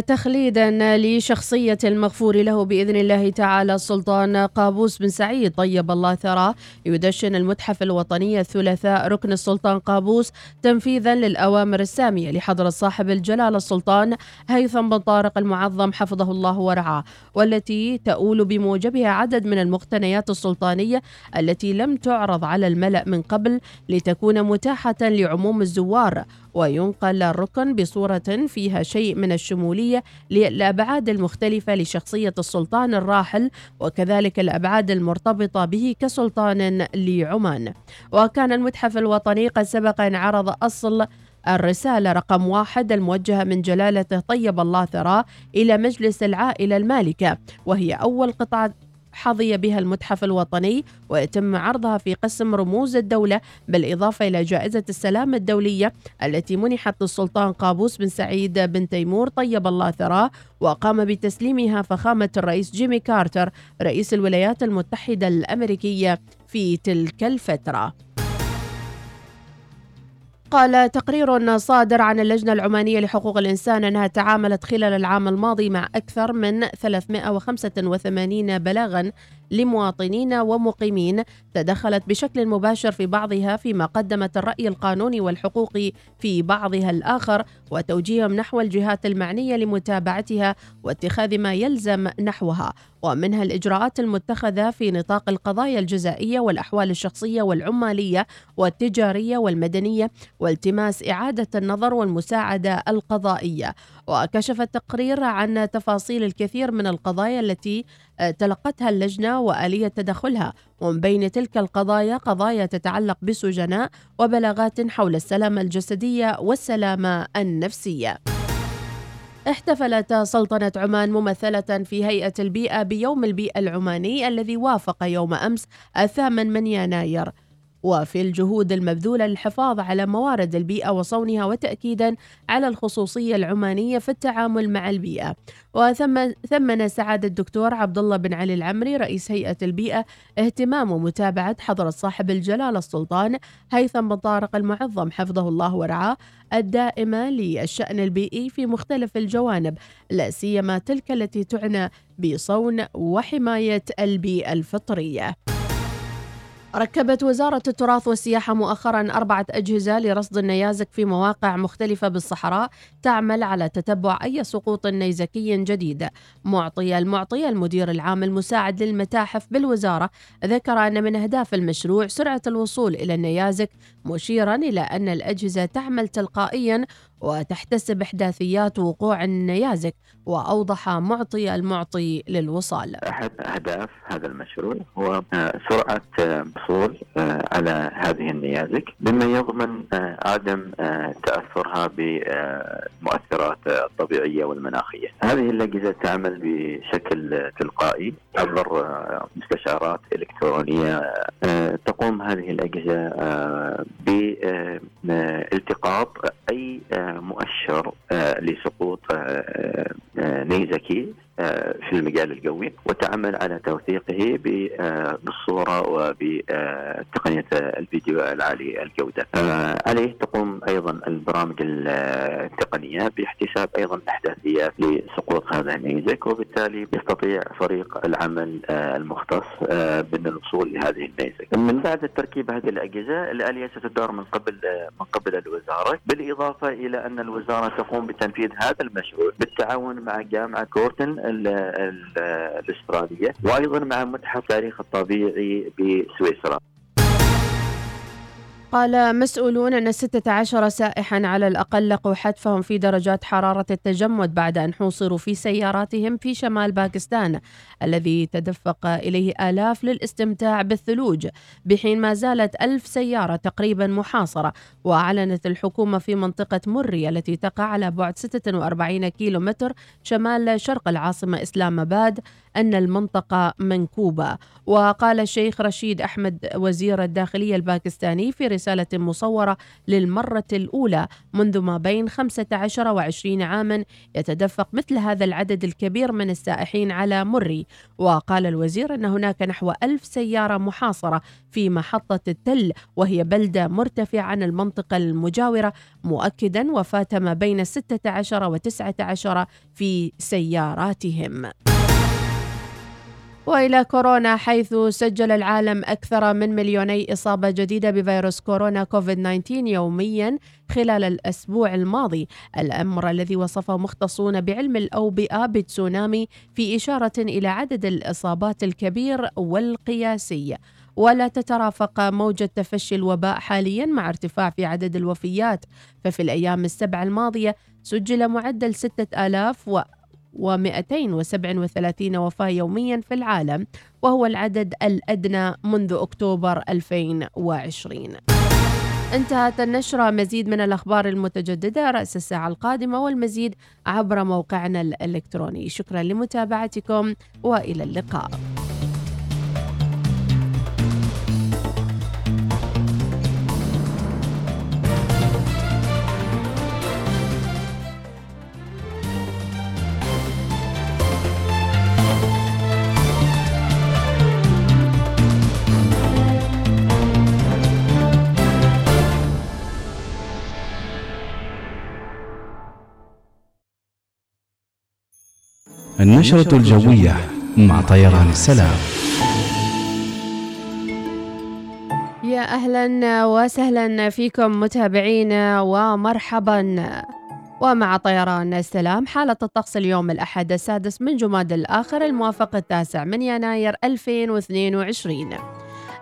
تخليدا لشخصية المغفور له بإذن الله تعالى السلطان قابوس بن سعيد طيب الله ثراه، يدشن المتحف الوطني الثلاثاء ركن السلطان قابوس تنفيذا للأوامر السامية لحضرة صاحب الجلالة السلطان هيثم بن طارق المعظم حفظه الله ورعاه، والتي تؤول بموجبها عدد من المقتنيات السلطانية التي لم تعرض على الملأ من قبل لتكون متاحة لعموم الزوار، وينقل الركن بصورة فيها شيء من الشمولية للأبعاد المختلفة لشخصية السلطان الراحل وكذلك الأبعاد المرتبطة به كسلطان لعمان. وكان المتحف الوطني قد سبق أن عرض أصل الرسالة رقم 1 الموجهة من جلالته طيب الله ثراه إلى مجلس العائلة المالكة، وهي أول قطعة حظي بها المتحف الوطني، ويتم عرضها في قسم رموز الدولة، بالإضافة إلى جائزة السلام الدولية التي منحت للسلطان قابوس بن سعيد بن تيمور طيب الله ثراه، وقام بتسليمها فخامة الرئيس جيمي كارتر رئيس الولايات المتحدة الأمريكية في تلك الفترة. قال تقرير صادر عن اللجنة العمانية لحقوق الإنسان أنها تعاملت خلال العام الماضي مع أكثر من 385 بلاغاً لمواطنين ومقيمين تدخلت بشكل مباشر في بعضها، فيما قدمت الرأي القانوني والحقوقي في بعضها الآخر وتوجيههم نحو الجهات المعنية لمتابعتها واتخاذ ما يلزم نحوها، ومنها الإجراءات المتخذة في نطاق القضايا الجزائية والأحوال الشخصية والعمالية والتجارية والمدنية والتماس إعادة النظر والمساعدة القضائية. وكشف التقرير عن تفاصيل الكثير من القضايا التي تلقتها اللجنة وآلية تدخلها، ومن بين تلك القضايا قضايا تتعلق بالسجناء وبلاغات حول السلامة الجسدية والسلامة النفسية. احتفلت سلطنة عمان ممثلة في هيئة البيئة بيوم البيئة العماني الذي وافق يوم أمس 8 يناير، وفي الجهود المبذولة للحفاظ على موارد البيئة وصونها وتأكيدا على الخصوصية العمانية في التعامل مع البيئة. وثمن سعادة الدكتور عبدالله بن علي العمري رئيس هيئة البيئة اهتمام ومتابعة حضرة صاحب الجلالة السلطان هيثم بن طارق المعظم حفظه الله ورعاه الدائمة للشأن البيئي في مختلف الجوانب، لا سيما تلك التي تعنى بصون وحماية البيئة الفطرية. ركبت وزارة التراث والسياحة مؤخرا 4 أجهزة لرصد النيازك في مواقع مختلفة بالصحراء تعمل على تتبع أي سقوط نيزكي جديد. المعطي المدير العام المساعد للمتاحف بالوزارة ذكر أن من أهداف المشروع سرعة الوصول إلى النيازك، مشيرا إلى أن الأجهزة تعمل تلقائيا وتحتسب إحداثيات وقوع النيازك. وأوضح المعطي للوصال أحد أهداف هذا المشروع هو سرعة الوصول على هذه النيازك بما يضمن عدم تأثرها بالمؤثرات الطبيعية والمناخية. هذه الأجهزة تعمل بشكل تلقائي عبر مستشارات إلكترونية تقوم هذه الأجهزة بالتقاط أي مؤشر لسقوط نيزكي في المجال الجوي وتعمل على توثيقه بالصورة وبتقنية الفيديو العالي الجودة. عليه تقوم أيضا البرامج التقنية باحتساب أيضا أحداثيات لسقوط هذا النيزك، وبالتالي يستطيع فريق العمل المختص بالوصول لهذه النيزك. من بعد تركيب هذه الأجهزة الآلية ستدار من قبل الوزارة، بالإضافة إلى أن الوزارة تقوم بتنفيذ هذا المشروع بالتعاون مع جامعة كورتن الاسترالية وأيضا مع متحف تاريخ الطبيعي بسويسرا. قال مسؤولون أن 16 سائحا على الأقل لقوا حتفهم في درجات حرارة التجمد بعد أن حوصروا في سياراتهم في شمال باكستان الذي تدفق إليه آلاف للاستمتاع بالثلوج، بحين ما زالت 1000 سيارة تقريبا محاصرة. وأعلنت الحكومة في منطقة مري التي تقع على بعد 46 كيلومتر شمال شرق العاصمة إسلام آباد أن المنطقة منكوبة. وقال الشيخ رشيد أحمد وزير الداخلية الباكستاني في رسالة مصورة للمرة الأولى منذ ما بين 15 و20 عاما يتدفق مثل هذا العدد الكبير من السائحين على مري. وقال الوزير أن هناك نحو 1000 سيارة محاصرة في محطة التل، وهي بلدة مرتفعة عن المنطقة المجاورة، مؤكدا وفاة ما بين 16 و19 في سياراتهم. وإلى كورونا، حيث سجل العالم أكثر من 2 مليون إصابة جديدة بفيروس كورونا كوفيد-19 يومياً خلال الأسبوع الماضي، الأمر الذي وصفه مختصون بعلم الأوبئة بتسونامي، في إشارة إلى عدد الإصابات الكبير والقياسي. ولا تترافق موجة تفشي الوباء حالياً مع ارتفاع في عدد الوفيات، ففي الأيام 7 الماضية سجل معدل 6,237 وفاة يوميا في العالم، وهو العدد الأدنى منذ أكتوبر 2020. انتهت النشرة. مزيد من الأخبار المتجددة رأس الساعة القادمة والمزيد عبر موقعنا الإلكتروني. شكرا لمتابعتكم وإلى اللقاء. النشرة الجوية مع طيران السلام. يا أهلا وسهلا فيكم متابعينا ومرحبا. ومع طيران السلام، حالة الطقس اليوم الأحد 6 جمادى الآخر الموافق 9 يناير 2022.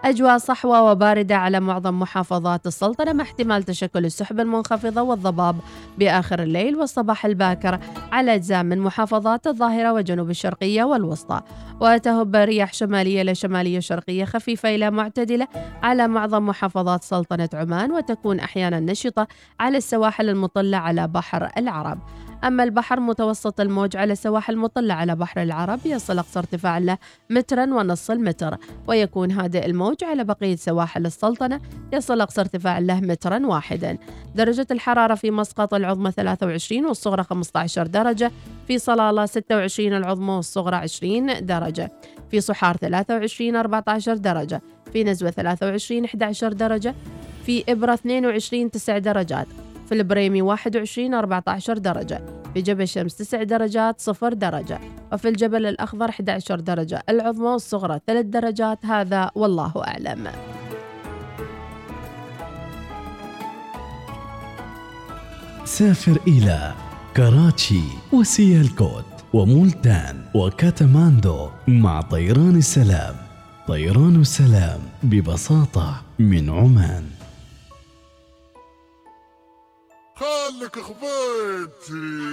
أجواء صحوة وباردة على معظم محافظات السلطنة، مع احتمال تشكل السحب المنخفضة والضباب بآخر الليل والصباح الباكر على أجزاء من محافظات الظاهرة وجنوب الشرقية والوسطى. وتهب رياح شمالية لشمالية شرقية خفيفة إلى معتدلة على معظم محافظات سلطنة عمان، وتكون أحيانا نشطة على السواحل المطلة على بحر العرب. أما البحر متوسط الموج على السواحل المطلة على بحر العرب يصل أقصى ارتفاع له 1.5 متر، ويكون هادئ الموج على بقية سواحل السلطنة يصل أقصى ارتفاع له 1.1 متر. درجة الحرارة في مسقط العظمى 23 والصغرى 15 درجة، في صلالة 26 العظمى والصغرى 20 درجة، في صحار 23 14 درجة، في نزوة 23 11 درجة، في إبرة 22 9 درجات، في البريمي 21 14 درجة، في جبل شمس 9 درجات 0 درجة، وفي الجبل الأخضر 11 درجة العظمى والصغرى 3 درجات. هذا والله أعلم. سافر إلى كراتشي وسيالكوت ومولتان وكاتماندو مع طيران السلام. طيران السلام ببساطة من عمان. خلك خبيتي.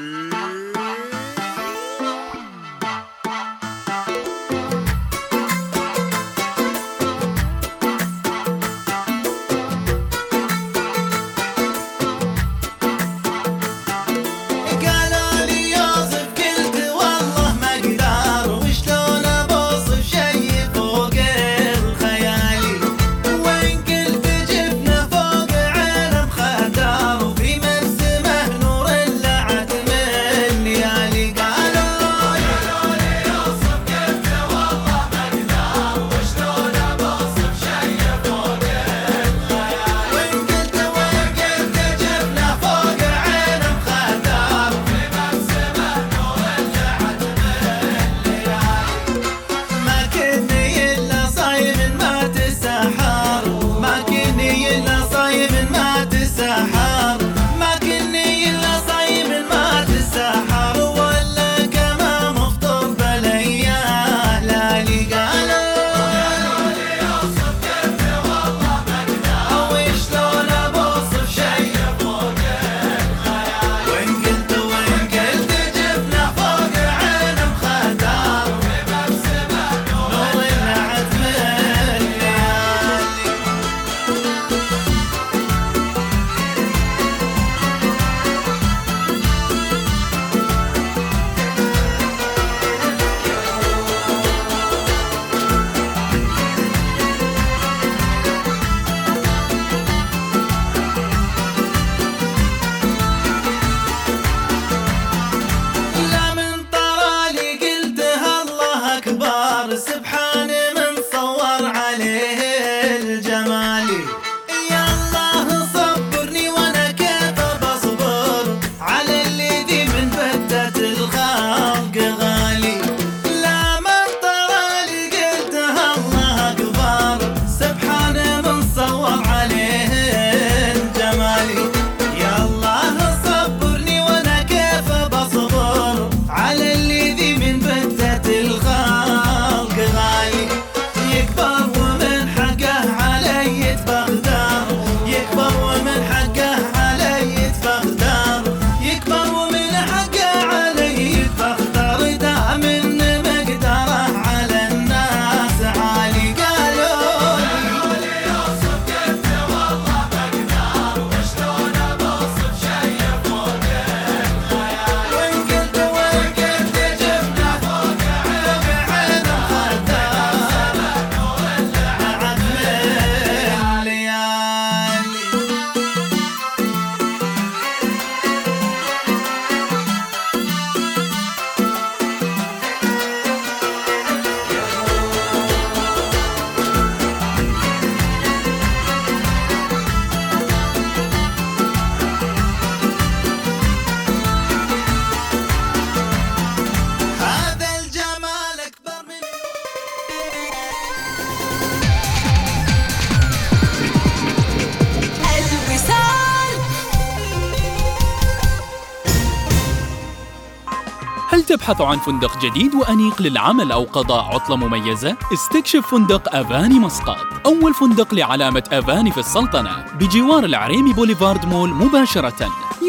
هل تبحث عن فندق جديد وأنيق للعمل أو قضاء عطلة مميزة؟ استكشف فندق أفاني مسقط، أول فندق لعلامة أفاني في السلطنة بجوار العريمي بوليفارد مول مباشرة.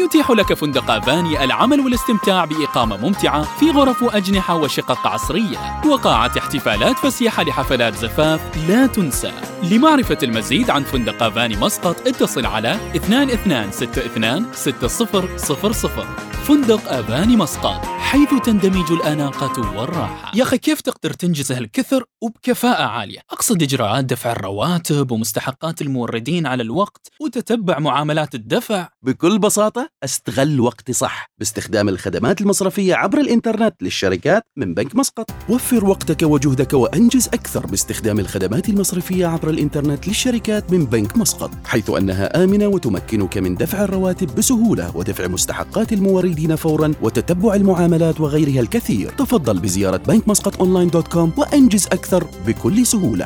يتيح لك فندق أفاني العمل والاستمتاع بإقامة ممتعة في غرف وأجنحة وشقق عصرية وقاعة احتفالات فسيحة لحفلات زفاف لا تنسى. لمعرفة المزيد عن فندق أفاني مسقط اتصل على 22626000. فندق أفاني مسقط، حيث تندمج الأناقة والراحة. يا أخي كيف تقدر تنجز هالكثر وبكفاءة عالية؟ أقصد إجراءات دفع الرواتب ومستحقات الموردين على الوقت وتتبع معاملات الدفع. بكل بساطة استغل وقتي صح باستخدام الخدمات المصرفية عبر الإنترنت للشركات من بنك مسقط. وفر وقتك وجهدك وأنجز أكثر باستخدام الخدمات المصرفية عبر الإنترنت للشركات من بنك مسقط، حيث أنها آمنة وتمكنك من دفع الرواتب بسهولة ودفع مستحقات الموردين فورا وتتبع المعاملات وغيرها الكثير. تفضل بزيارة bankmasqatonline.com وأنجز أكثر بكل سهولة.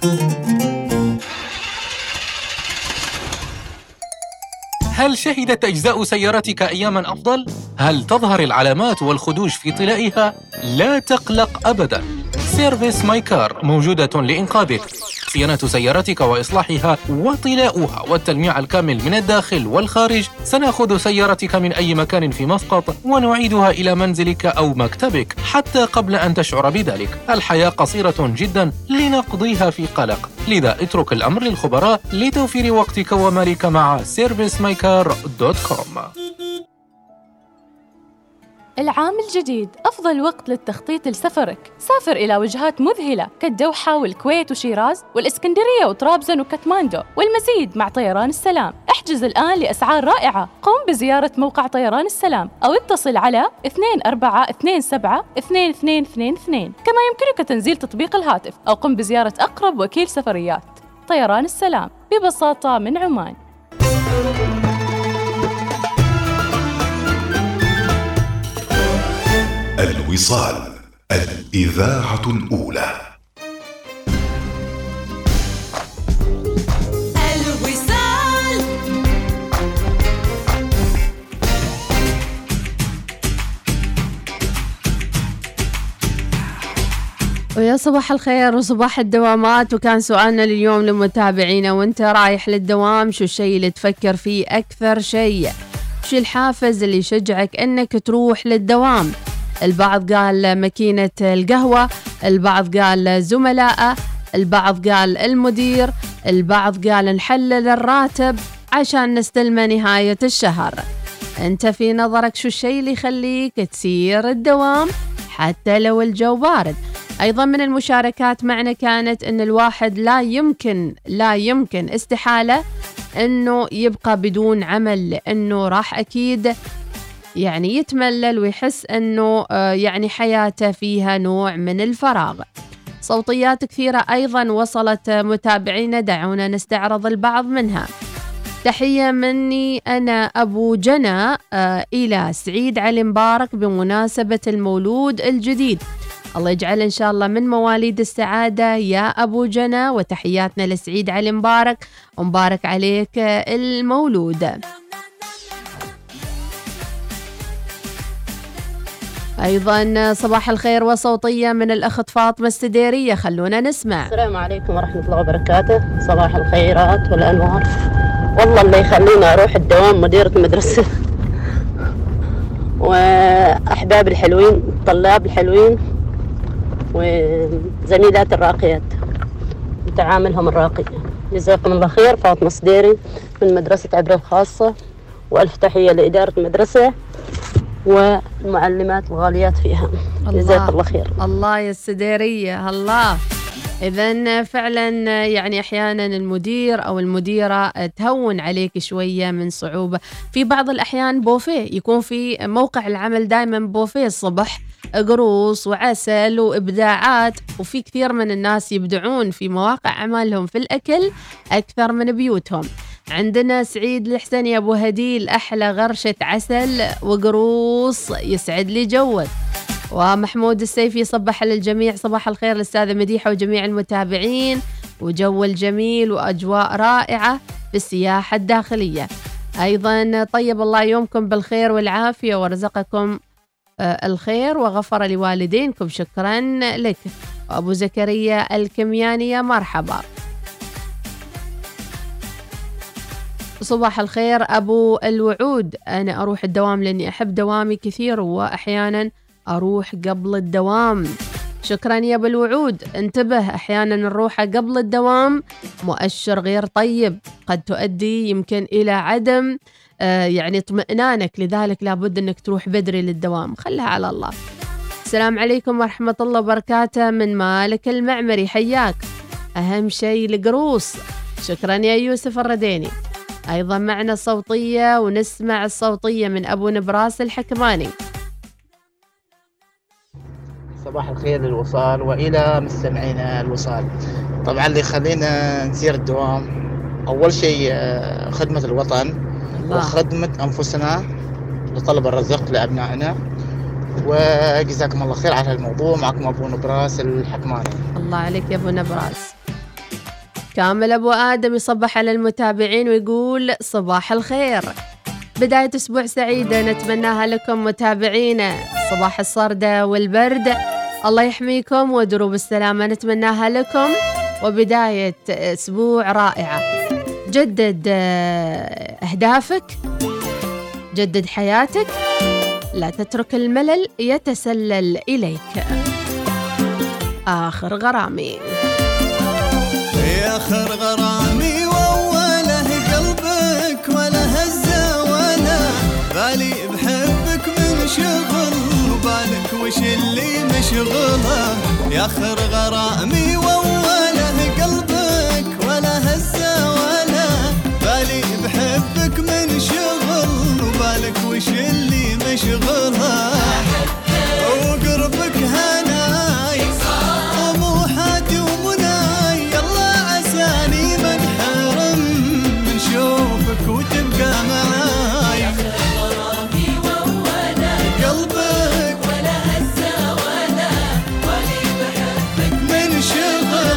هل شهدت أجزاء سيارتك أياماً أفضل؟ هل تظهر العلامات والخدوش في طلائها؟ لا تقلق أبداً، سيرفيس ماي كار موجودة لإنقاذك. صيانة سيارتك وإصلاحها وطلاؤها والتلميع الكامل من الداخل والخارج. سنأخذ سيارتك من أي مكان في مسقط ونعيدها إلى منزلك أو مكتبك حتى قبل أن تشعر بذلك. الحياة قصيرة جدا لنقضيها في قلق، لذا اترك الأمر للخبراء لتوفير وقتك ومالك مع servicemycar.com. العام الجديد أفضل وقت للتخطيط لسفرك. سافر إلى وجهات مذهلة كالدوحة والكويت وشيراز والإسكندرية وطرابزون وكاتماندو والمزيد مع طيران السلام. احجز الآن لأسعار رائعة. قم بزيارة موقع طيران السلام أو اتصل على 2427-2222. كما يمكنك تنزيل تطبيق الهاتف أو قم بزيارة أقرب وكيل سفريات. طيران السلام، ببساطة من عمان. الوصال، الإذاعة الأولى. الوصال. ويا صباح الخير وصباح الدوامات. وكان سؤالنا لليوم لمتابعينا، وانت رايح للدوام شو الشيء اللي تفكر فيه أكثر شيء؟ شو الحافز اللي يشجعك أنك تروح للدوام؟ البعض قال ماكينة القهوة، البعض قال زملائه، البعض قال المدير، البعض قال نحلل الراتب عشان نستلمه نهاية الشهر. انت في نظرك شو الشيء اللي يخليك تسير الدوام حتى لو الجو بارد؟ أيضا من المشاركات معنا كانت أن الواحد لا يمكن استحالة أنه يبقى بدون عمل، لأنه راح أكيد يعني يتملل ويحس أنه يعني حياته فيها نوع من الفراغ. صوتيات كثيرة أيضا وصلت متابعينا، دعونا نستعرض البعض منها. تحية مني أنا أبو جنى إلى سعيد علي مبارك بمناسبة المولود الجديد. الله يجعل إن شاء الله من مواليد السعادة يا أبو جنى، وتحياتنا لسعيد علي مبارك ومبارك عليك المولود. أيضاً صباح الخير وصوتية من الأخت فاطمة السديرية، خلونا نسمع. السلام عليكم ورحمة الله وبركاته، صباح الخيرات والأنوار. والله اللي يخلينا أروح الدوام مديرة المدرسة وأحباب الحلوين، الطلاب الحلوين، وزميلات الراقيات وتعاملهم الراقي. جزاكم الله خير. فاطمة السديري من مدرسة عبرة الخاصة، وألف تحية لإدارة المدرسة والمعلمات الغاليات فيها، جزاك الله خير. الله يا السديرية، الله. إذن فعلا يعني أحيانا المدير أو المديرة تهون عليك شوية من صعوبة. في بعض الأحيان بوفيه، يكون في موقع العمل دائما بوفيه الصبح، قروص وعسل وإبداعات، وفي كثير من الناس يبدعون في مواقع عملهم في الأكل أكثر من بيوتهم. عندنا سعيد الحسني أبو هديل، أحلى غرشة عسل وقروص، يسعد لي جوك. ومحمود السيفي صبح للجميع، صباح الخير للأستاذة مديحة وجميع المتابعين، وجو الجميل وأجواء رائعة بالسياحة الداخلية. أيضا طيب الله يومكم بالخير والعافية ورزقكم الخير وغفر لوالدينكم. شكرا لك. وأبو زكريا الكميانية مرحبا. صباح الخير أبو الوعود، أنا أروح الدوام لأني أحب دوامي كثير وأحيانا أروح قبل الدوام. شكرا يا أبو الوعود، انتبه، أحيانا الروحة قبل الدوام مؤشر غير طيب، قد تؤدي يمكن إلى عدم يعني اطمئنانك، لذلك لابد أنك تروح بدري للدوام، خلها على الله. السلام عليكم ورحمة الله وبركاته من مالك المعمري، حياك، أهم شيء القروص. شكرا يا يوسف الرديني. أيضا معنا صوتية ونسمع الصوتية من أبو نبراس الحكماني. صباح الخير للوصال وإلى مستمعين الوصال. طبعا اللي خلينا نسير الدوام أول شيء خدمة الوطن وخدمة أنفسنا لطلب الرزق لأبنائنا، وجزاكم الله خير على هالموضوع. معكم أبو نبراس الحكماني. الله عليك يا أبو نبراس. كامل أبو آدم يصبح على المتابعين ويقول صباح الخير، بداية أسبوع سعيدة نتمناها لكم متابعينا، صباح الصردة والبرد، الله يحميكم، ودروب السلامة نتمناها لكم، وبداية أسبوع رائعة. جدد أهدافك، جدد حياتك، لا تترك الملل يتسلل إليك. آخر غرامي يا آخر غرامي، ووله قلبك ولا هزة ولا بالي بحبك من شغل بالك وش اللي مشغله، يا آخر غرامي ووله قلبك ولا هزة ولا بالي بحبك من شغل بالك وش اللي مشغله، وقربك هناي طموحاتي ومناي، يلا عساني ما انحرم من شوفك وتبقى معاي، قلبك ولا هزة ولا بالي بحبك من شغل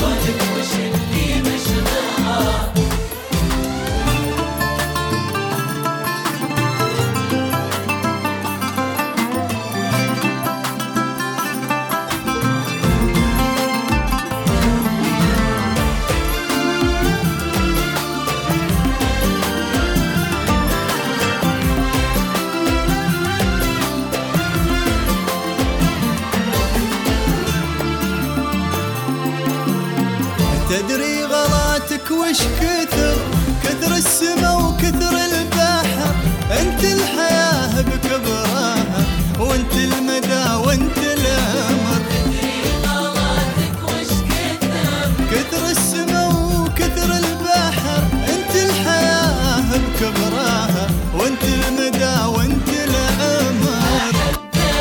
بالك وش اللي مشغله. تدري غلاتك وش كثر، كثر السما وكثر البحر، انت الحياة بكبراها وانت المدى وانت الامر، تدري غلاتك وش كثر، كثر السما وكثر البحر، انت الحياة بكبراها وانت المدى وانت الامر،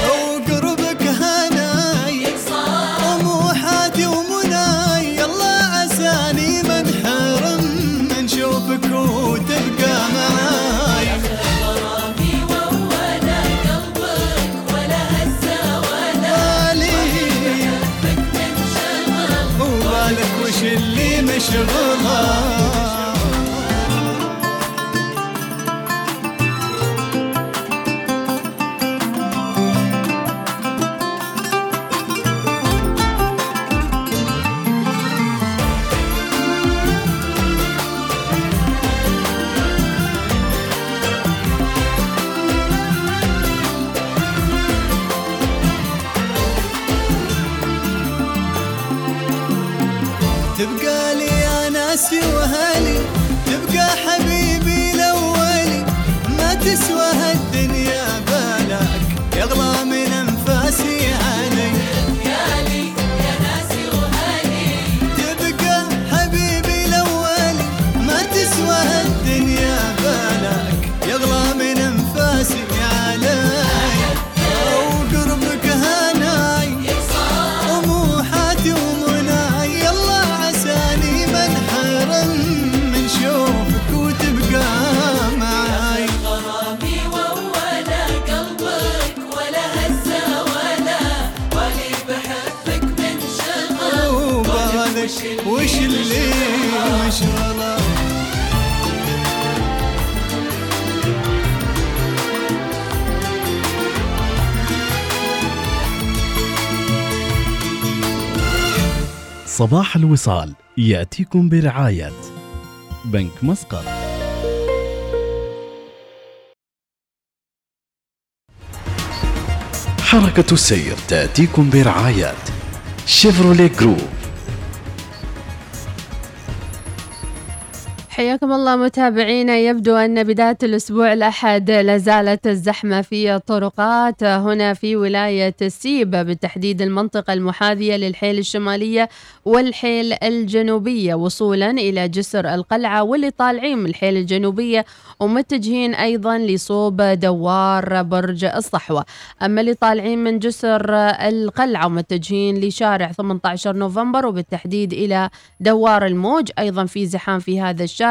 وقربك هناي طموحاتي ومناي، يلا عساني ما انحرم من شوفك وتبقى معاي، غرامي ولا قلبك ولا هزة ولا بالي بحبك من شغل وبالك وش اللي مشغله. تبقى لي ناسي وهالي، تبقى حبيبي لولي، ما تسوى هالدنيا بالك يغلى من انفاسي علي، تبقى لي يا ناسي وهالي، تبقى حبيبي لولي، ما تسوى هالدنيا بالك يغلى من انفاسي علي، وقربك هناي طموحاتي ومناي، يلا عساني ما انحرم من شوفك وتبقى معاي، غرامي ولا قلبك ولا هزة ولا بالي بحبك من شغل وبالك وش اللي مشغله. صباح الوصال يأتيكم برعاية بنك مسقط. حركة السير تأتيكم برعاية شيفروليه جروب. حياكم الله متابعينا. يبدو أن بداية الأسبوع الأحد لازالت الزحمة في الطرقات هنا في ولاية سيب، بالتحديد المنطقة المحاذية للحيل الشمالية والحيل الجنوبية، وصولا إلى جسر القلعة، واللي طالعين من الحيل الجنوبية ومتجهين أيضا لصوب دوار برج الصحوة. أما اللي طالعين من جسر القلعة ومتجهين لشارع 18 نوفمبر وبالتحديد إلى دوار الموج، أيضا في زحام في هذا الشارع،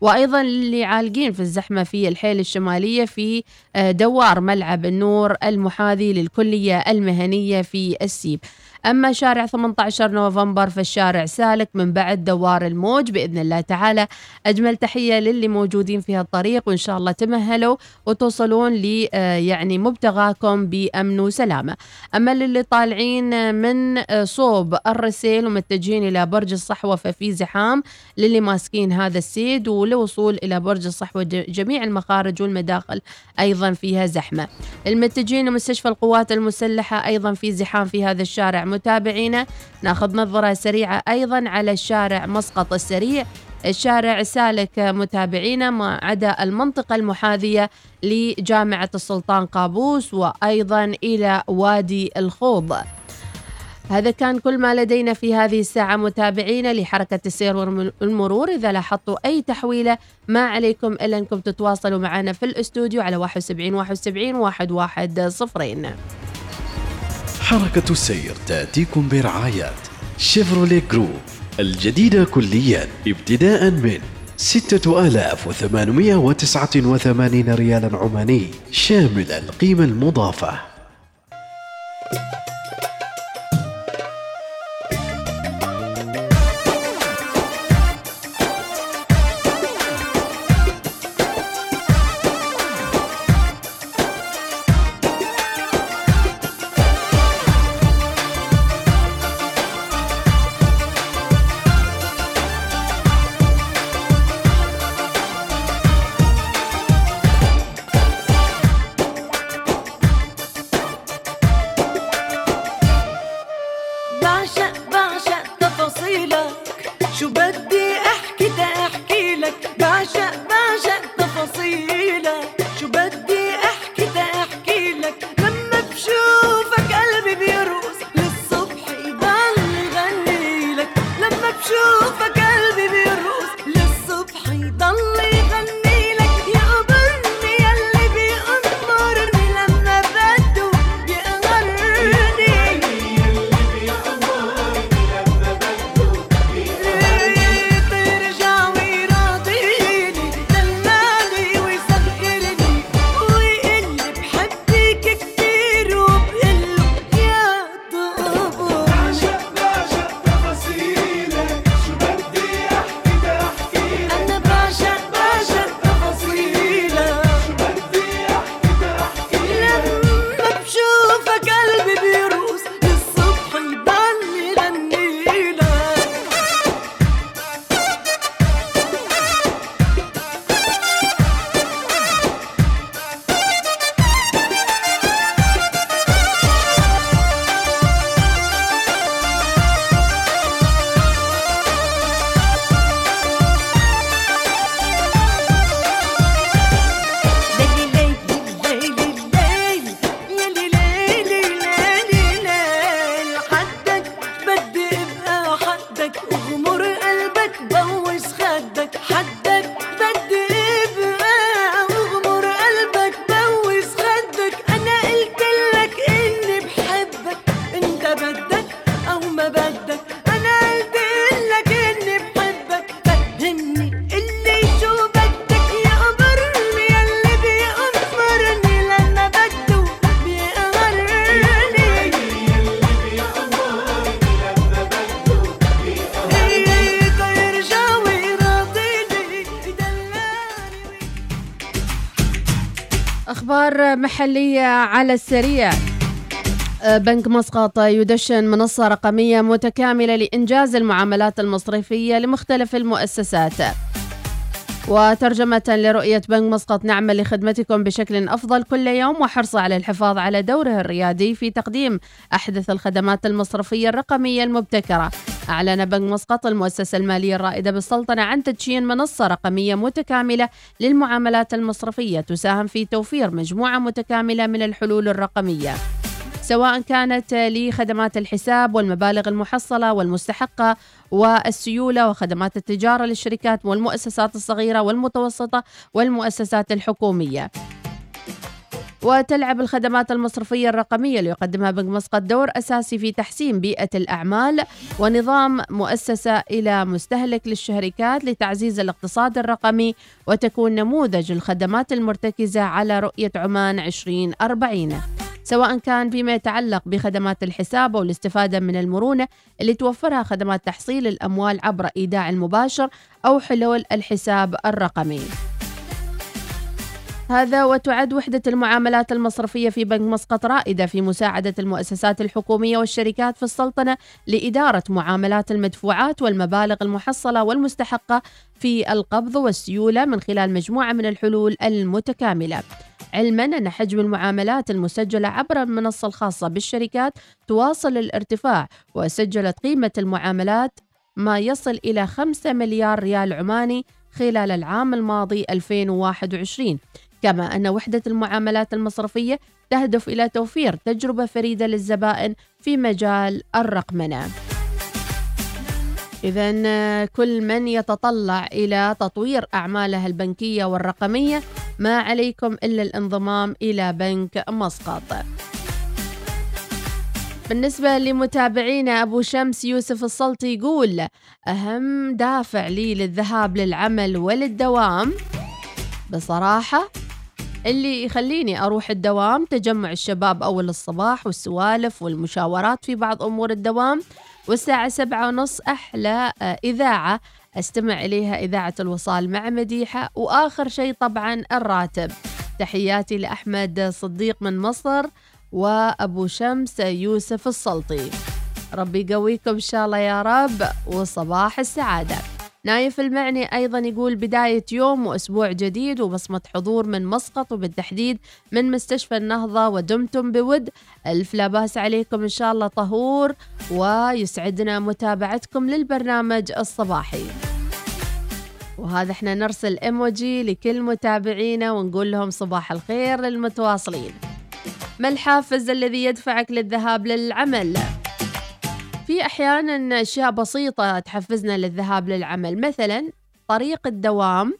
وأيضا اللي عالقين في الزحمة في الحيل الشمالية في دوار ملعب النور المحاذي للكلية المهنية في السيب. أما شارع 18 نوفمبر فالشارع سالك من بعد دوار الموج بإذن الله تعالى. أجمل تحية للي موجودين في هالطريق، وإن شاء الله تمهلوا وتوصلون لي يعني مبتغاكم بأمن وسلامة. أما للي طالعين من صوب الرسيل ومتجهين إلى برج الصحوة ففي زحام للي ماسكين هذا السيد، ولوصول إلى برج الصحوة جميع المخارج والمداخل أيضا فيها زحمة. المتجهين لمستشفى القوات المسلحة أيضا في زحام في هذا الشارع. متابعينا ناخذ نظرة سريعة أيضا على الشارع مسقط السريع. الشارع سالك متابعينا ما عدا المنطقة المحاذية لجامعة السلطان قابوس وأيضا إلى وادي الخوض. هذا كان كل ما لدينا في هذه الساعة متابعينا لحركة السير والمرور. إذا لاحظتوا أي تحويلة ما عليكم إلا أنكم تتواصلوا معنا في الاستوديو على 71 71 110. حركة السير تأتيكم برعاية شيفروليه جروب، الجديدة كليا ابتداء من 6889 ريالا عماني شامل القيمة المضافة. محلية على السريع. بنك مسقط يدشن منصة رقمية متكاملة لإنجاز المعاملات المصرفية لمختلف المؤسسات. وترجمة لرؤية بنك مسقط، نعمل لخدمتكم بشكل أفضل كل يوم، وحرصا على الحفاظ على دوره الريادي في تقديم أحدث الخدمات المصرفية الرقمية المبتكرة. أعلن بنك مسقط المؤسسة المالية الرائدة بالسلطنة عن تدشين منصة رقمية متكاملة للمعاملات المصرفية تساهم في توفير مجموعة متكاملة من الحلول الرقمية، سواء كانت لخدمات الحساب والمبالغ المحصلة والمستحقة والسيولة وخدمات التجارة للشركات والمؤسسات الصغيرة والمتوسطة والمؤسسات الحكومية. وتلعب الخدمات المصرفية الرقمية اللي يقدمها بنك مسقط دور أساسي في تحسين بيئة الأعمال ونظام مؤسسة إلى مستهلك للشركات لتعزيز الاقتصاد الرقمي، وتكون نموذج الخدمات المرتكزة على رؤية عمان 2040، سواء كان فيما يتعلق بخدمات الحساب أو الاستفادة من المرونة اللي توفرها خدمات تحصيل الأموال عبر إيداع المباشر أو حلول الحساب الرقمي. هذا وتعد وحدة المعاملات المصرفية في بنك مسقط رائدة في مساعدة المؤسسات الحكومية والشركات في السلطنة لإدارة معاملات المدفوعات والمبالغ المحصلة والمستحقة في القبض والسيولة من خلال مجموعة من الحلول المتكاملة، علما أن حجم المعاملات المسجلة عبر المنصة الخاصة بالشركات تواصل الارتفاع، وسجلت قيمة المعاملات ما يصل إلى 5 مليار ريال عماني خلال العام الماضي 2021. كما أن وحدة المعاملات المصرفية تهدف إلى توفير تجربة فريدة للزبائن في مجال الرقمنة. إذن كل من يتطلع إلى تطوير أعماله البنكية والرقمية ما عليكم إلا الانضمام إلى بنك مسقط. بالنسبة لمتابعينا أبو شمس يوسف السلطي يقول أهم دافع لي للذهاب للعمل وللدوام بصراحة اللي يخليني أروح الدوام تجمع الشباب أول الصباح والسوالف والمشاورات في بعض أمور الدوام، والساعة 7:30 أحلى إذاعة أستمع إليها، إذاعة الوصال مع مديحة، وآخر شيء طبعا الراتب. تحياتي لأحمد صديق من مصر وأبو شمس يوسف السلطي، ربي يقويكم إن شاء الله يا رب وصباح السعادة. نايف المعني أيضا يقول بداية يوم وأسبوع جديد وبصمة حضور من مسقط وبالتحديد من مستشفى النهضة، ودمتم بود، ألف لا باس عليكم إن شاء الله طهور، ويسعدنا متابعتكم للبرنامج الصباحي. وهذا احنا نرسل إيموجي لكل متابعينا ونقول لهم صباح الخير للمتواصلين. ما الحافز الذي يدفعك للذهاب للعمل؟ في أحيانا أشياء بسيطة تحفزنا للذهاب للعمل، مثلا طريق الدوام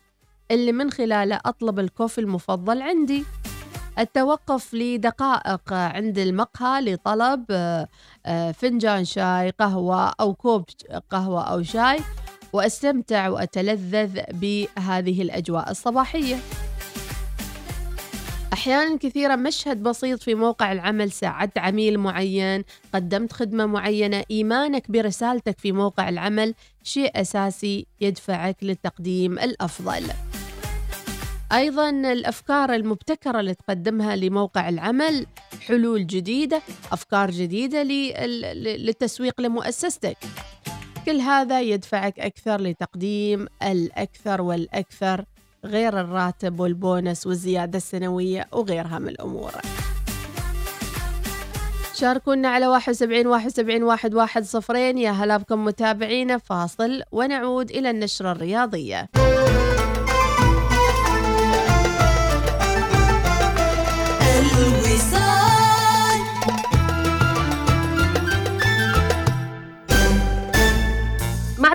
اللي من خلاله أطلب الكوفي المفضل عندي، التوقف لدقائق عند المقهى لطلب فنجان شاي قهوة أو كوب قهوة أو شاي، وأستمتع وأتلذذ بهذه الأجواء الصباحية. أحيانا كثيرة مشهد بسيط في موقع العمل، ساعدت عميل معين، قدمت خدمة معينة، إيمانك برسالتك في موقع العمل شيء أساسي يدفعك للتقديم الأفضل. أيضا الأفكار المبتكرة اللي تقدمها لموقع العمل، حلول جديدة، أفكار جديدة للتسويق لمؤسستك، كل هذا يدفعك أكثر لتقديم الأكثر والأكثر، غير الراتب والبونس والزيادة السنوية وغيرها من الأمور. شاركونا على 71 171 110. يا هلا بكم متابعينا، فاصل ونعود إلى النشرة الرياضية. مع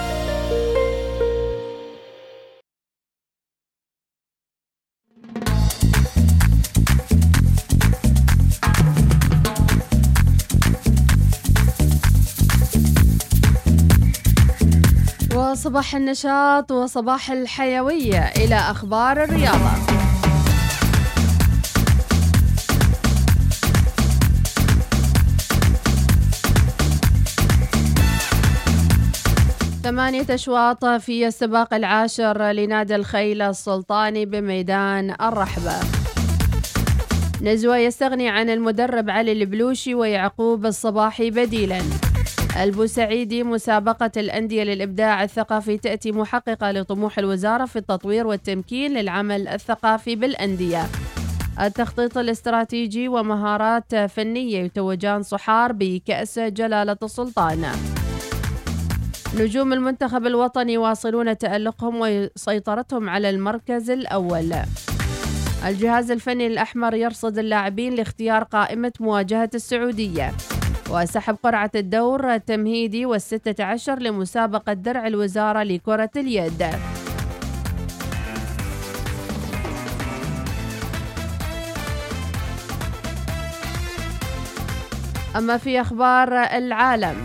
صباح النشاط وصباح الحيوية إلى أخبار الرياضة. ثمانية أشواط في السباق العاشر لنادي الخيل السلطاني بميدان الرحبة. نزوة يستغني عن المدرب علي البلوشي ويعقوب الصباحي بديلاً. البوسعيدي، مسابقة الأندية للإبداع الثقافي تأتي محققة لطموح الوزارة في التطوير والتمكين للعمل الثقافي بالأندية. التخطيط الاستراتيجي ومهارات فنية يتوجان صحار بكأس جلالة السلطان. نجوم المنتخب الوطني واصلون تألقهم وسيطرتهم على المركز الأول. الجهاز الفني الأحمر يرصد اللاعبين لاختيار قائمة مواجهة السعودية. وسحب قرعة الدور التمهيدي وال16 لمسابقة درع الوزارة لكرة اليد. أما في أخبار العالم،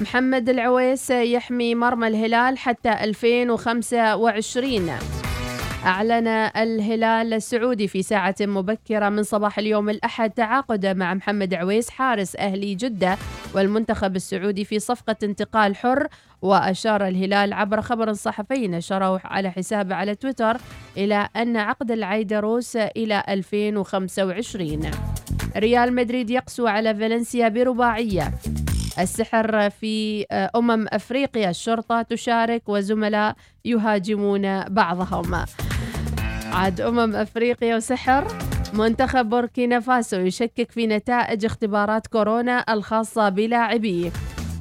محمد العويس يحمي مرمى الهلال حتى 2025. أعلن الهلال السعودي في ساعة مبكرة من صباح اليوم الأحد تعاقد مع محمد عويس حارس أهلي جدة والمنتخب السعودي في صفقة انتقال حر. وأشار الهلال عبر خبر صحفي نشره على حسابه على تويتر إلى أن عقد العيدروس إلى 2025. ريال مدريد يقسو على فالنسيا برباعية. السحر في أفريقيا، الشرطة تشارك وزملاء يهاجمون بعضهم. عاد أفريقيا وسحر. منتخب بوركينا فاسو يشكك في نتائج اختبارات كورونا الخاصة بلاعبيه.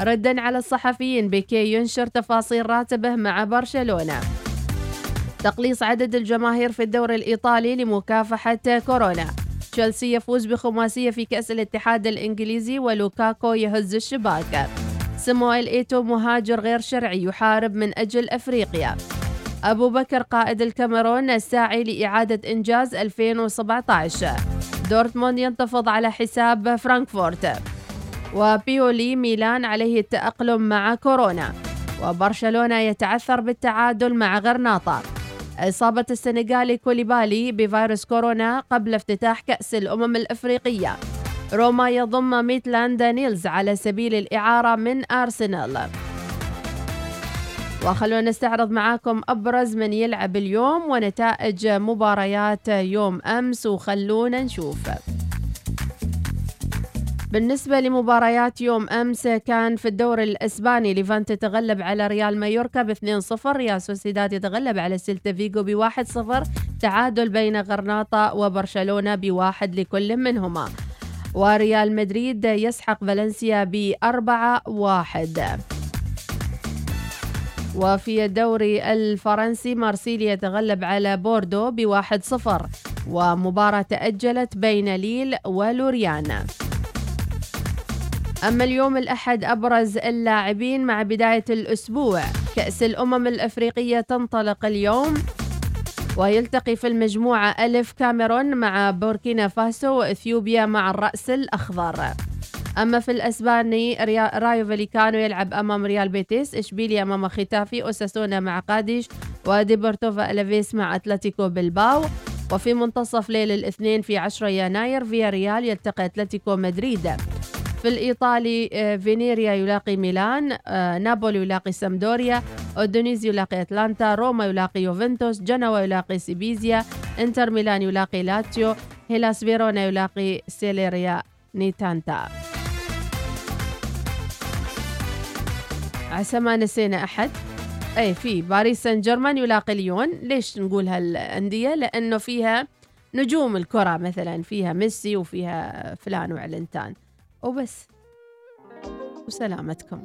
ردا على الصحفيين، بيكي ينشر تفاصيل راتبه مع برشلونة. تقليص عدد الجماهير في الدوري الإيطالي لمكافحة كورونا. تشلسي يفوز بخماسية في كأس الاتحاد الإنجليزي ولوكاكو يهز الشباك. سمويل إيتو مهاجر غير شرعي يحارب من أجل أفريقيا. أبو بكر قائد الكاميرون الساعي لإعادة إنجاز 2017. دورتموند ينتفض على حساب فرانكفورت. وبيولي ميلان عليه التأقلم مع كورونا. وبرشلونة يتعثر بالتعادل مع غرناطة. إصابة السنغالي كوليبالي بفيروس كورونا قبل افتتاح كأس الأمم الأفريقية. روما يضم ميتلاندا نيلز على سبيل الإعارة من أرسنال. وخلونا نستعرض معاكم أبرز من يلعب اليوم ونتائج مباريات يوم أمس، وخلونا نشوف. بالنسبة لمباريات يوم أمس، كان في الدوري الإسباني ليفانتي تغلب على ريال مايوركا ب2-0، ريال سوسيداد يتغلب على سيلتا فيغو ب1-0، تعادل بين غرناطة وبرشلونة ب1 لكل منهما، وريال مدريد يسحق فالنسيا ب4-1. وفي الدوري الفرنسي مارسيليا يتغلب على بوردو ب1-0، ومباراة تأجلت بين ليل ولوريان. أما اليوم الأحد أبرز اللاعبين مع بداية الأسبوع، كأس الأمم الأفريقية تنطلق اليوم، ويلتقي في المجموعة ألف كاميرون مع بوركينا فاسو، وإثيوبيا مع الرأس الأخضر. أما في الأسباني، رايو فاليكانو يلعب أمام ريال بيتيس، إشبيليا أمام ختافي، أوساسونا مع قاديش، وديبورتوفا ألافيس مع أتلتيكو بلباو. وفي منتصف ليل الاثنين في 10 يناير، فيا ريال يلتقي أتلتيكو مدريد. في الإيطالي، فينيريا يلاقي ميلان، نابولي يلاقي سامدوريا، أودونيزي يلاقي أتلانتا، روما يلاقي يوفنتوس، جنوا يلاقي سيبيزيا، إنتر ميلان يلاقي لاتيو، هيلاس فيرونا يلاقي سيليريا نيتانتا. عسى ما نسينا أحد. في باريس سان جيرمان يلاقي ليون. ليش نقول هالأندية؟ لأنه فيها نجوم الكرة، مثلا فيها ميسي وفيها فلان وعلنتان وبس. وسلامتكم.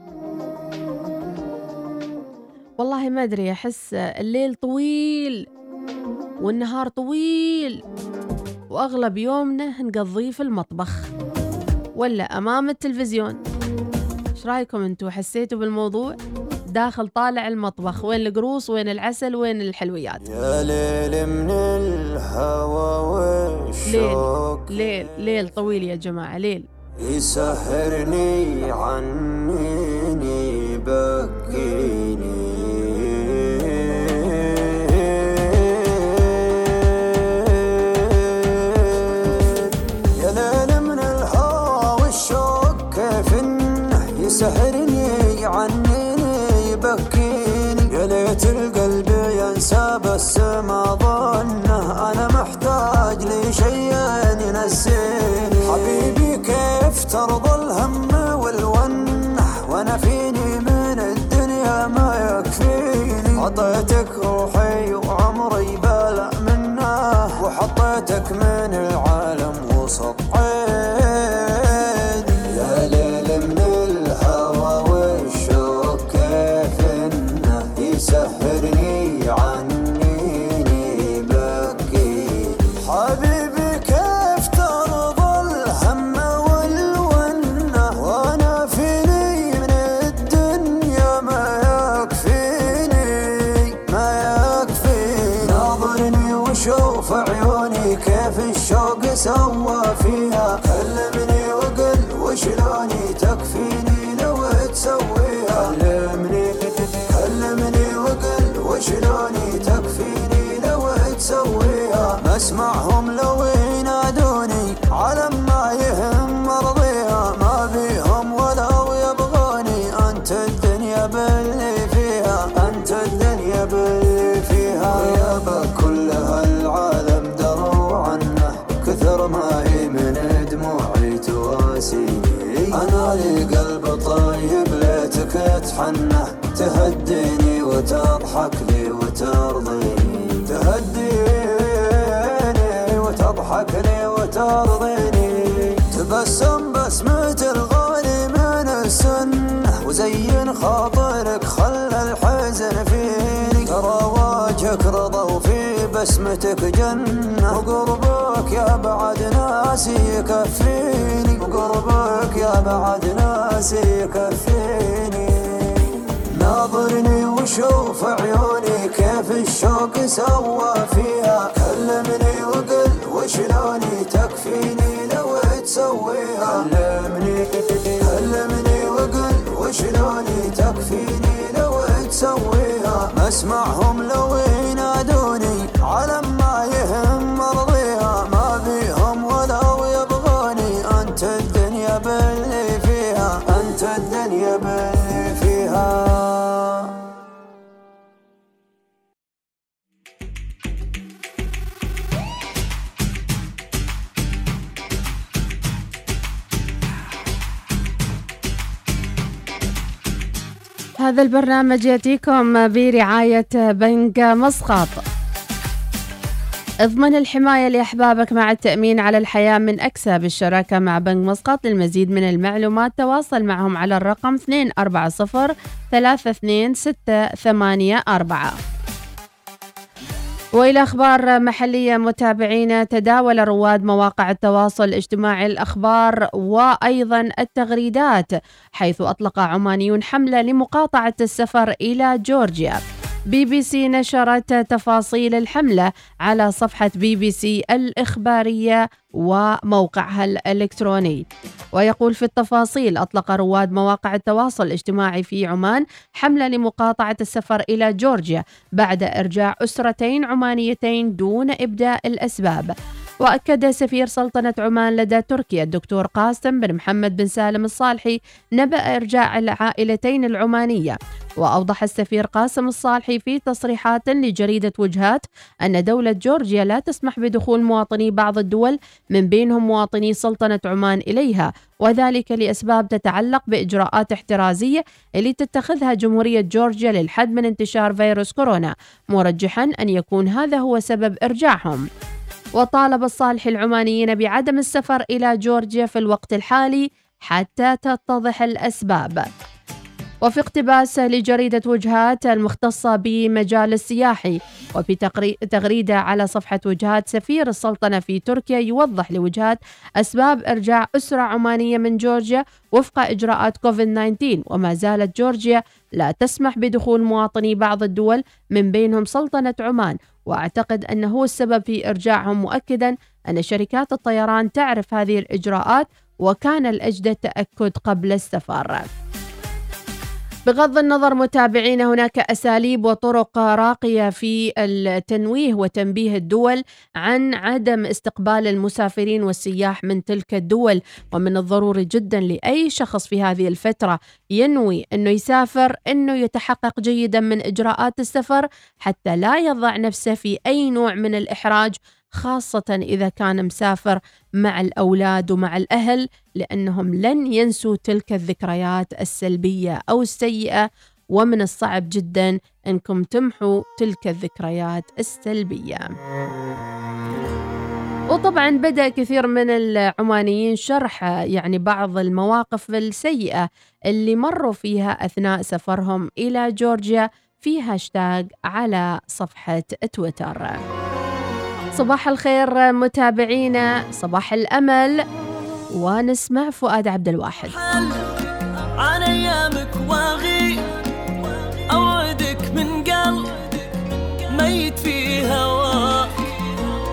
والله ما أدري، أحس الليل طويل والنهار طويل، وأغلب يومنا نقضيه في المطبخ ولا أمام التلفزيون. إيش رأيكم أنتوا؟ حسيتوا بالموضوع؟ داخل طالع المطبخ، وين القروص، وين العسل، وين الحلويات؟ يا ليل من الهوى والشوق، ليل طويل يا جماعة، ليل يسحرني عنيني بكيني. يا ليل من الهوى والشوق كيف يسحرني عنيني بكيني. يا ليت القلب ينسى بس ما ظنه، أنا محتاج لشيء ينسيني. حبيبي كيف ترضى الهم والونح وانا فيني من الدنيا ما يكفيني. عطيتك روحي وعمري بلا منه، وحطيتك من العالم وسط عيني. يا ليل من الهوى والشوق كيف انه يسحرني عنيني بكي. حبيبي كيف ترضى الهم والونه، وانا فيني من الدنيا ما يكفيني. ناظرني وشوف عيوني كيف الشوق سوى فيها. كلمني وقل وشلوني تكفيني لو تسويها. كلمني وقل وشلوني تكفيني لو تسويها. اسمعهم لو ينادوني على ما يهم ارضيها. ما بيهم ولو يبغوني، انت الدنيا باللي فيها، انت الدنيا باللي فيها. غيابك كل هالعالم دروا عنه، كثر ما هي من دموعي تواسيني. انا لي قلب طيب ليتك اتحنه، تهديني وتضحك لي وترضيني. تهديني وتضحكني وترضيني. تبسم بسمة الغالي من السنة، وزين خاطرك خلى الحزن فيني. ترى وجهك رضا وفي بسمتك جنة، وقربك يا بعد ناسي يكفيني. وقربك يا بعد ناسي يكفيني. ناظرني وشوف عيوني كيف الشوق سوى فيها. كلمني وقل وشلوني تكفيني لو تسويها. كلمني وقل وشلوني تكفيني لو تسويها. اسمعهم لو ينادوني هذا البرنامج يأتيكم برعاية بنك مسقط. اضمن الحماية لأحبابك مع التأمين على الحياة من أكسا بالشراكة مع بنك مسقط. للمزيد من المعلومات تواصل معهم على الرقم 24032684. وإلى أخبار محلية متابعينا. تداول رواد مواقع التواصل الاجتماعي الأخبار وأيضا التغريدات، حيث أطلق عمانيون حملة لمقاطعة السفر إلى جورجيا. بي بي سي نشرت تفاصيل الحملة على صفحة بي بي سي الإخبارية وموقعها الإلكتروني. ويقول في التفاصيل: أطلق رواد مواقع التواصل الاجتماعي في عمان حملة لمقاطعة السفر إلى جورجيا بعد إرجاع أسرتين عمانيتين دون إبداء الأسباب. وأكد سفير سلطنة عمان لدى تركيا الدكتور قاسم بن محمد بن سالم الصالحي نبأ إرجاع العائلتين العمانية. وأوضح السفير قاسم الصالحي في تصريحات لجريدة وجهات أن دولة جورجيا لا تسمح بدخول مواطني بعض الدول من بينهم مواطني سلطنة عمان إليها، وذلك لأسباب تتعلق بإجراءات احترازية التي تتخذها جمهورية جورجيا للحد من انتشار فيروس كورونا، مرجحا أن يكون هذا هو سبب إرجاعهم. وطالب الصالح العمانيين بعدم السفر إلى جورجيا في الوقت الحالي حتى تتضح الأسباب. وفي اقتباس لجريدة وجهات المختصة بمجال السياحي، وفي تغريدة على صفحة وجهات، سفير السلطنة في تركيا يوضح لوجهات أسباب إرجاع أسرة عمانية من جورجيا وفق إجراءات كوفيد-19، وما زالت جورجيا لا تسمح بدخول مواطني بعض الدول من بينهم سلطنة عمان، وأعتقد أنه هو السبب في إرجاعهم، مؤكدا أن شركات الطيران تعرف هذه الإجراءات وكان الأجدى التأكد قبل السفر. بغض النظر متابعينا، هناك أساليب وطرق راقية في التنويه وتنبيه الدول عن عدم استقبال المسافرين والسياح من تلك الدول. ومن الضروري جدا لأي شخص في هذه الفترة ينوي أنه يسافر أنه يتحقق جيدا من إجراءات السفر حتى لا يضع نفسه في أي نوع من الإحراج، خاصة إذا كان مسافر مع الأولاد ومع الأهل، لأنهم لن ينسوا تلك الذكريات السلبية أو السيئة، ومن الصعب جدا أنكم تمحوا تلك الذكريات السلبية. وطبعا بدأ كثير من العمانيين شرح بعض المواقف السيئة اللي مروا فيها أثناء سفرهم إلى جورجيا في هاشتاج على صفحة تويتر. صباح الخير متابعينا، صباح الأمل، ونسمع فؤاد عبد الواحد. عن أيامك واغي أوعدك من قلب ميت في هوا،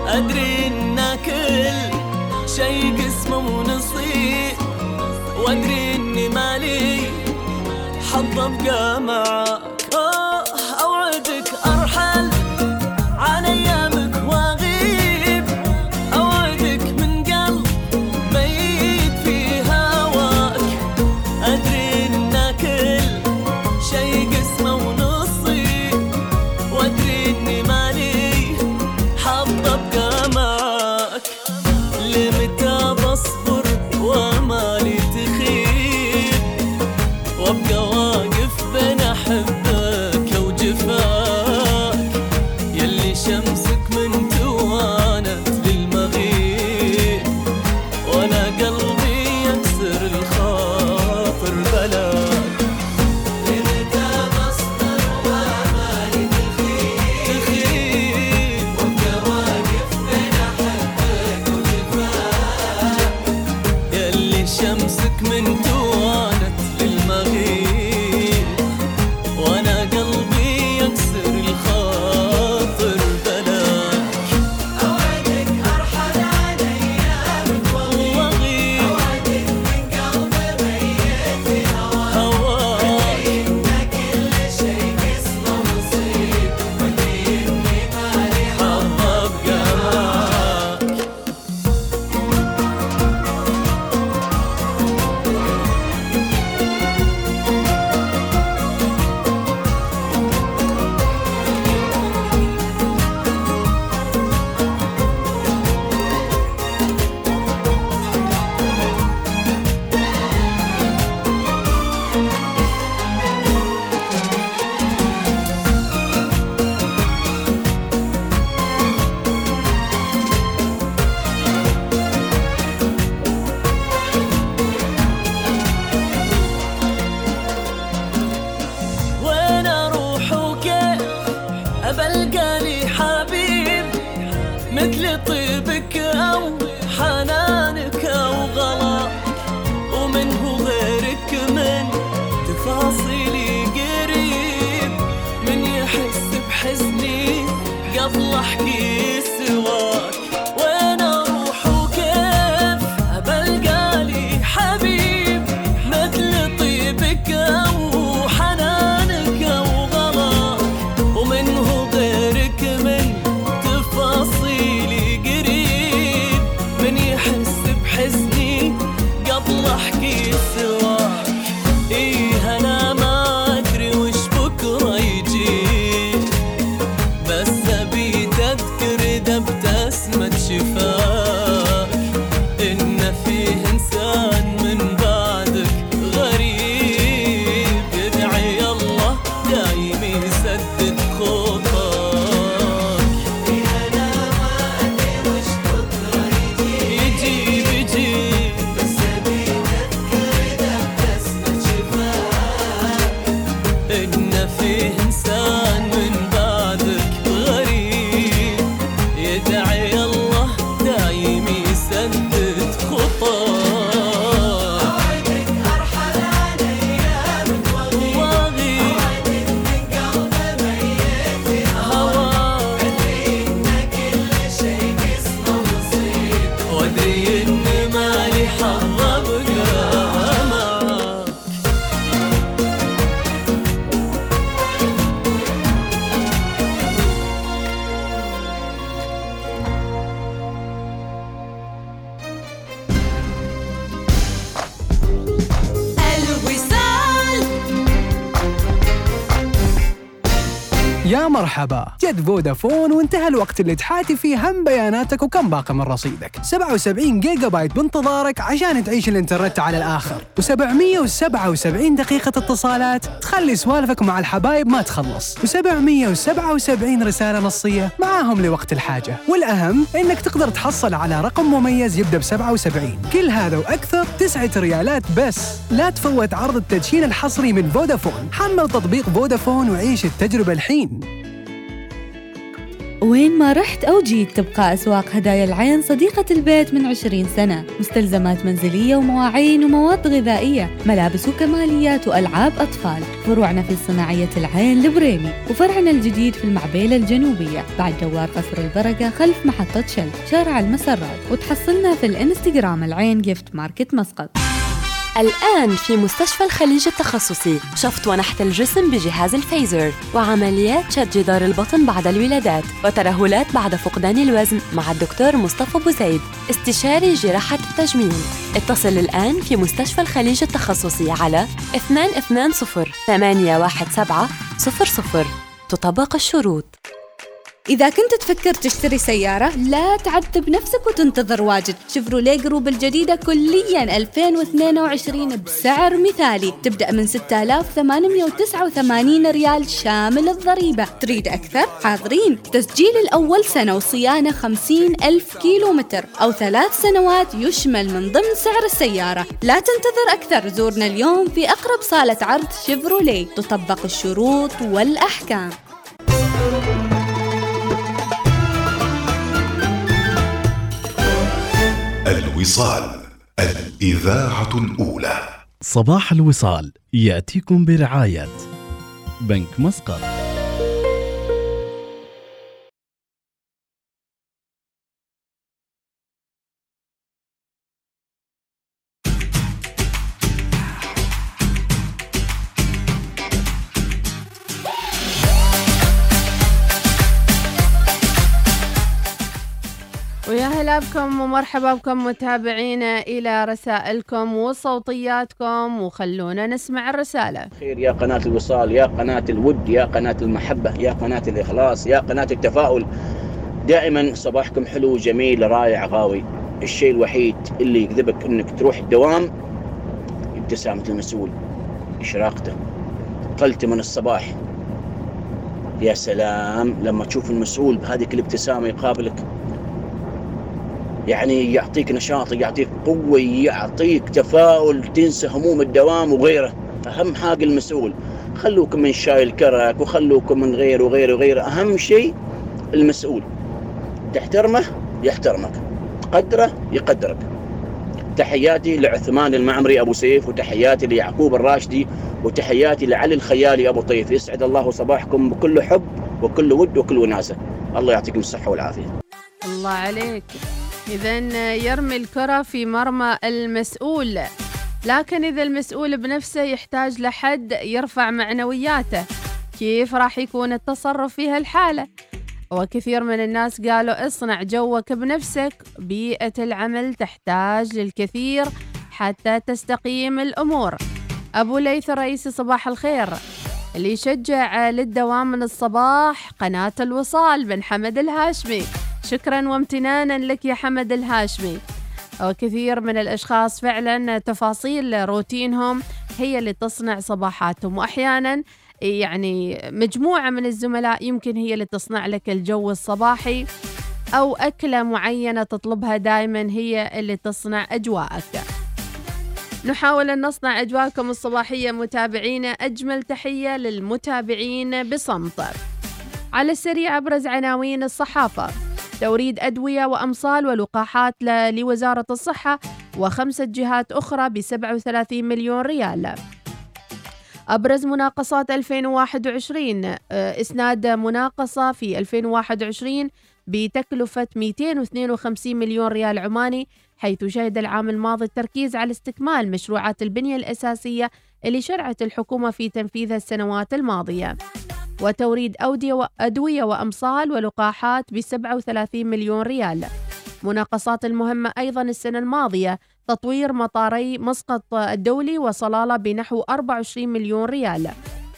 أدري إن كل شي قسمه ونصيب، وأدري إني مالي حظ أبقى معاك، أوعدك أرحل عن أيامك مرحبا. جد فودافون وانتهى الوقت اللي تحاتي فيه هم بياناتك وكم باقي من رصيدك. 77 جيجا بايت بانتظارك عشان تعيش الانترنت على الآخر، و777 دقيقة اتصالات تخلي سوالفك مع الحبايب ما تخلص، و777 رسالة نصية معاهم لوقت الحاجة، والأهم إنك تقدر تحصل على رقم مميز يبدأ ب77. كل هذا وأكثر 9 ريالات بس. لا تفوت عرض التدشين الحصري من فودافون. حمل تطبيق فودافون وعيش التجربة الحين. وين ما رحت أو جيت تبقى أسواق هدايا العين صديقة البيت من 20 سنة. مستلزمات منزلية ومواعين ومواد غذائية، ملابس وكماليات وألعاب أطفال. فروعنا في صناعية العين لبريمي، وفرعنا الجديد في المعبيلة الجنوبية بعد دوار قصر البركة خلف محطة شل شارع المسرات، وتحصلنا في الإنستغرام العين جيفت ماركت مسقط. الآن في مستشفى الخليج التخصصي شفط ونحت الجسم بجهاز الفيزر، وعمليات شد جدار البطن بعد الولادات، وترهلات بعد فقدان الوزن مع الدكتور مصطفى بوزيد استشاري جراحة التجميل. اتصل الآن في مستشفى الخليج التخصصي على 220-817-00. تطبق الشروط. إذا كنت تفكر تشتري سيارة لا تعذب نفسك وتنتظر واجد. شيفروليه جروب الجديدة كلياً 2022 بسعر مثالي، تبدأ من 6889 ريال شامل الضريبة. تريد أكثر؟ حاضرين. تسجيل الأول سنة وصيانة 50,000 كيلومتر أو 3 سنوات يشمل من ضمن سعر السيارة. لا تنتظر أكثر، زورنا اليوم في أقرب صالة عرض شيفروليه. تطبق الشروط والأحكام. الوصال، الإذاعة الأولى. صباح الوصال يأتيكم برعاية بنك مسقط. بكم ومرحبا بكم متابعينا إلى رسائلكم وصوتياتكم، وخلونا نسمع الرسالة. خير يا قناة الوصال، يا قناة الود، يا قناة المحبة، يا قناة الإخلاص، يا قناة التفاؤل. دائما صباحكم حلو جميل رائع غاوي. الشيء الوحيد اللي يجذبك انك تروح الدوام ابتسامة المسؤول، إشراقته، قلت من الصباح. يا سلام لما تشوف المسؤول بهذه الابتسامة يقابلك، يعني يعطيك نشاط، يعطيك قوة، يعطيك تفاؤل، تنسى هموم الدوام وغيره. أهم حاجة المسؤول. خلوكم من شايل كرك وخلوكم من غير وغير وغير. أهم شيء المسؤول، تحترمه يحترمك، تقدره يقدرك. تحياتي لعثمان المعمري أبو سيف، وتحياتي ليعقوب الراشدي، وتحياتي لعلي الخيالي أبو طيف. يسعد الله صباحكم بكل حب وكل ود وكل وناسة. الله يعطيكم الصحة والعافية. الله عليك. إذن يرمي الكرة في مرمى المسؤول، لكن إذا المسؤول بنفسه يحتاج لحد يرفع معنوياته، كيف راح يكون التصرف في هالحالة؟ وكثير من الناس قالوا اصنع جوك بنفسك، بيئة العمل تحتاج للكثير حتى تستقيم الأمور. أبو ليث الرئيسي صباح الخير، اللي يشجع للدوام من الصباح قناة الوصال بن حمد الهاشمي، شكرا وامتنانا لك يا حمد الهاشمي. وكثير من الأشخاص فعلا تفاصيل روتينهم هي اللي تصنع صباحاتهم، وأحيانا يعني مجموعة من الزملاء يمكن هي اللي تصنع لك الجو الصباحي، أو أكلة معينة تطلبها دائما هي اللي تصنع أجواءك. نحاول أن نصنع أجواءكم الصباحية متابعينا. أجمل تحية للمتابعين بصمت. على السريع أبرز عناوين الصحافة: توريد أدوية وأمصال ولقاحات لوزارة الصحة وخمسة جهات أخرى ب37 مليون ريال. أبرز مناقصات 2021: إسناد مناقصة في 2021 بتكلفة 252 مليون ريال عماني، حيث شهد العام الماضي التركيز على استكمال مشروعات البنية الأساسية اللي شرعت الحكومة في تنفيذها السنوات الماضية. وتوريد أدوية وأمصال ولقاحات ب37 مليون ريال. مناقصات المهمة أيضا السنة الماضية: تطوير مطاري مسقط الدولي وصلالة بنحو 24 مليون ريال،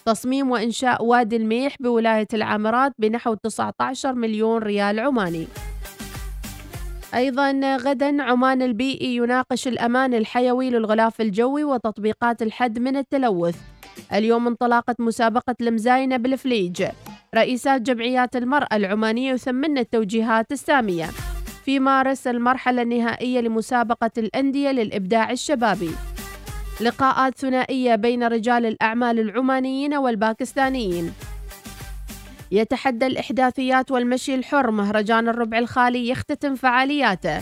تصميم وإنشاء وادي الميح بولاية العامرات بنحو 19 مليون ريال عماني. أيضا غدا عمان البيئي يناقش الأمان الحيوي للغلاف الجوي وتطبيقات الحد من التلوث. اليوم انطلقت مسابقة المزاينة بالفليج. رئيسات جمعيات المرأة العمانية يثمن التوجيهات السامية. في مارس المرحلة النهائية لمسابقة الأندية للإبداع الشبابي. لقاءات ثنائية بين رجال الأعمال العمانيين والباكستانيين. يتحدى الإحداثيات والمشي الحر مهرجان الربع الخالي يختتم فعالياته.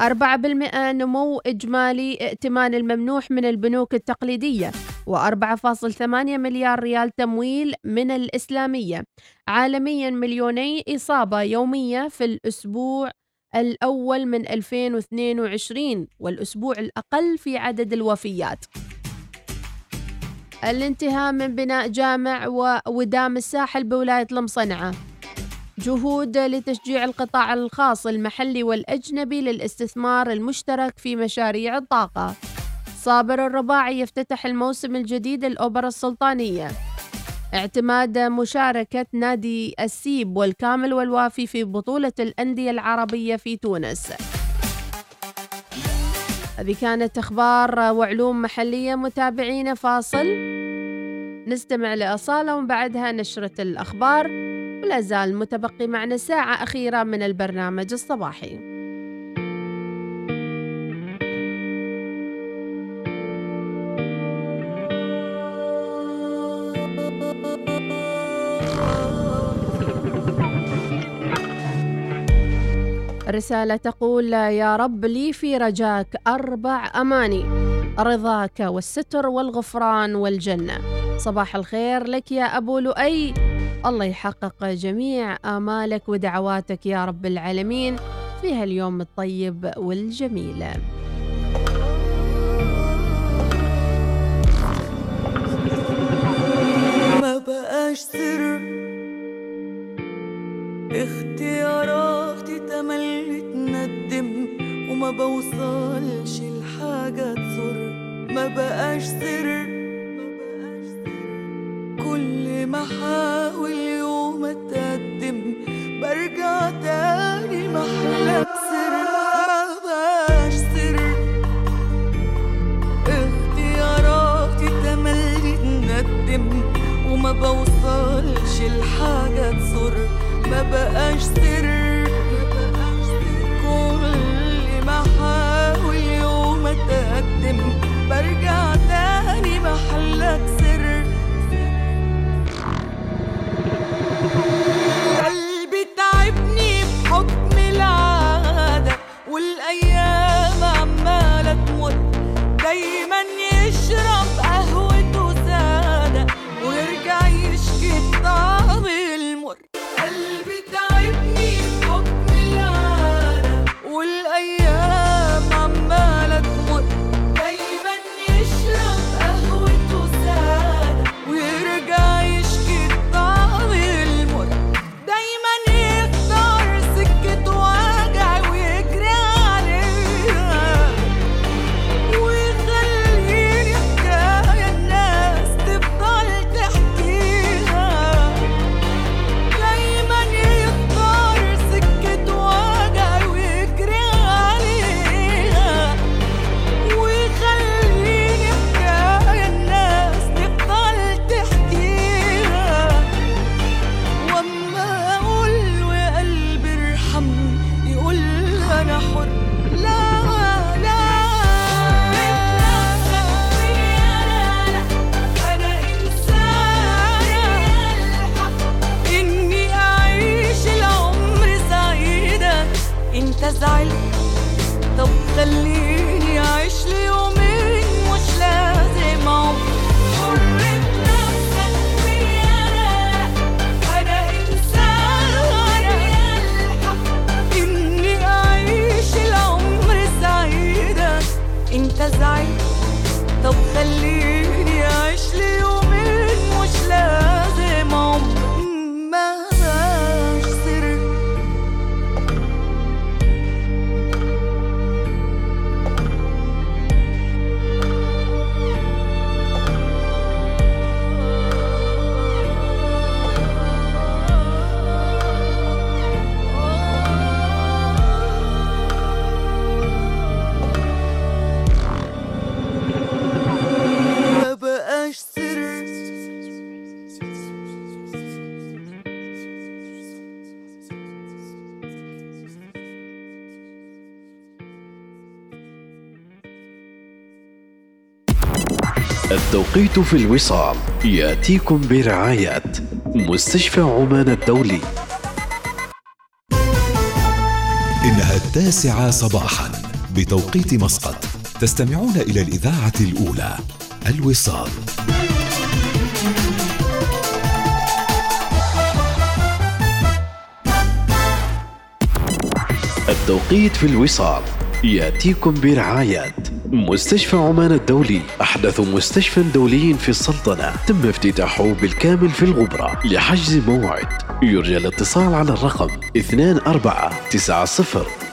4% نمو إجمالي ائتمان الممنوح من البنوك التقليدية، و4.8 مليار ريال تمويل من الإسلامية. عالميا 2 مليون إصابة يومية في الأسبوع الأول من 2022، والأسبوع الأقل في عدد الوفيات. الانتهاء من بناء جامع وودام الساحل بولاية المصنعة. جهود لتشجيع القطاع الخاص المحلي والأجنبي للاستثمار المشترك في مشاريع الطاقة. صابر الرباعي يفتتح الموسم الجديد الأوبرا السلطانية. اعتماد مشاركة نادي السيب والكامل والوافي في بطولة الأندية العربية في تونس. هذه كانت أخبار وعلوم محلية متابعينا. فاصل نستمع لأصالة وبعدها نشرة الأخبار، ولا زال متبقي معنا ساعة أخيرة من البرنامج الصباحي. رسالة تقول: يا رب لي في رجاك 4 أماني، رضاك والستر والغفران والجنة. صباح الخير لك يا أبو لؤي، الله يحقق جميع آمالك ودعواتك يا رب العالمين في هاليوم الطيب والجميل. ما بقاش سر، اختياراتي تملت ندم وما بوصلش لحاجة تزر. ما بقاش سر، كل ما حاول يوم اتقدم برجع تاني محلى بسر. ما بقاش سر، اختياراتي تملت ندم وما بوصلش لحاجة تزر. ما بقاش سر، كل ما حاول يوم اتقدم برجع تاني محلك سر. التوقيت في الوصال يأتيكم برعاية مستشفى عمان الدولي. إنها 9:00 صباحا بتوقيت مسقط. تستمعون إلى الإذاعة الأولى الوصال. التوقيت في الوصال يأتيكم برعاية مستشفى عمان الدولي، أحدث مستشفى دولي في السلطنة، تم افتتاحه بالكامل في الغبرة. لحجز موعد يرجى الاتصال على الرقم 2490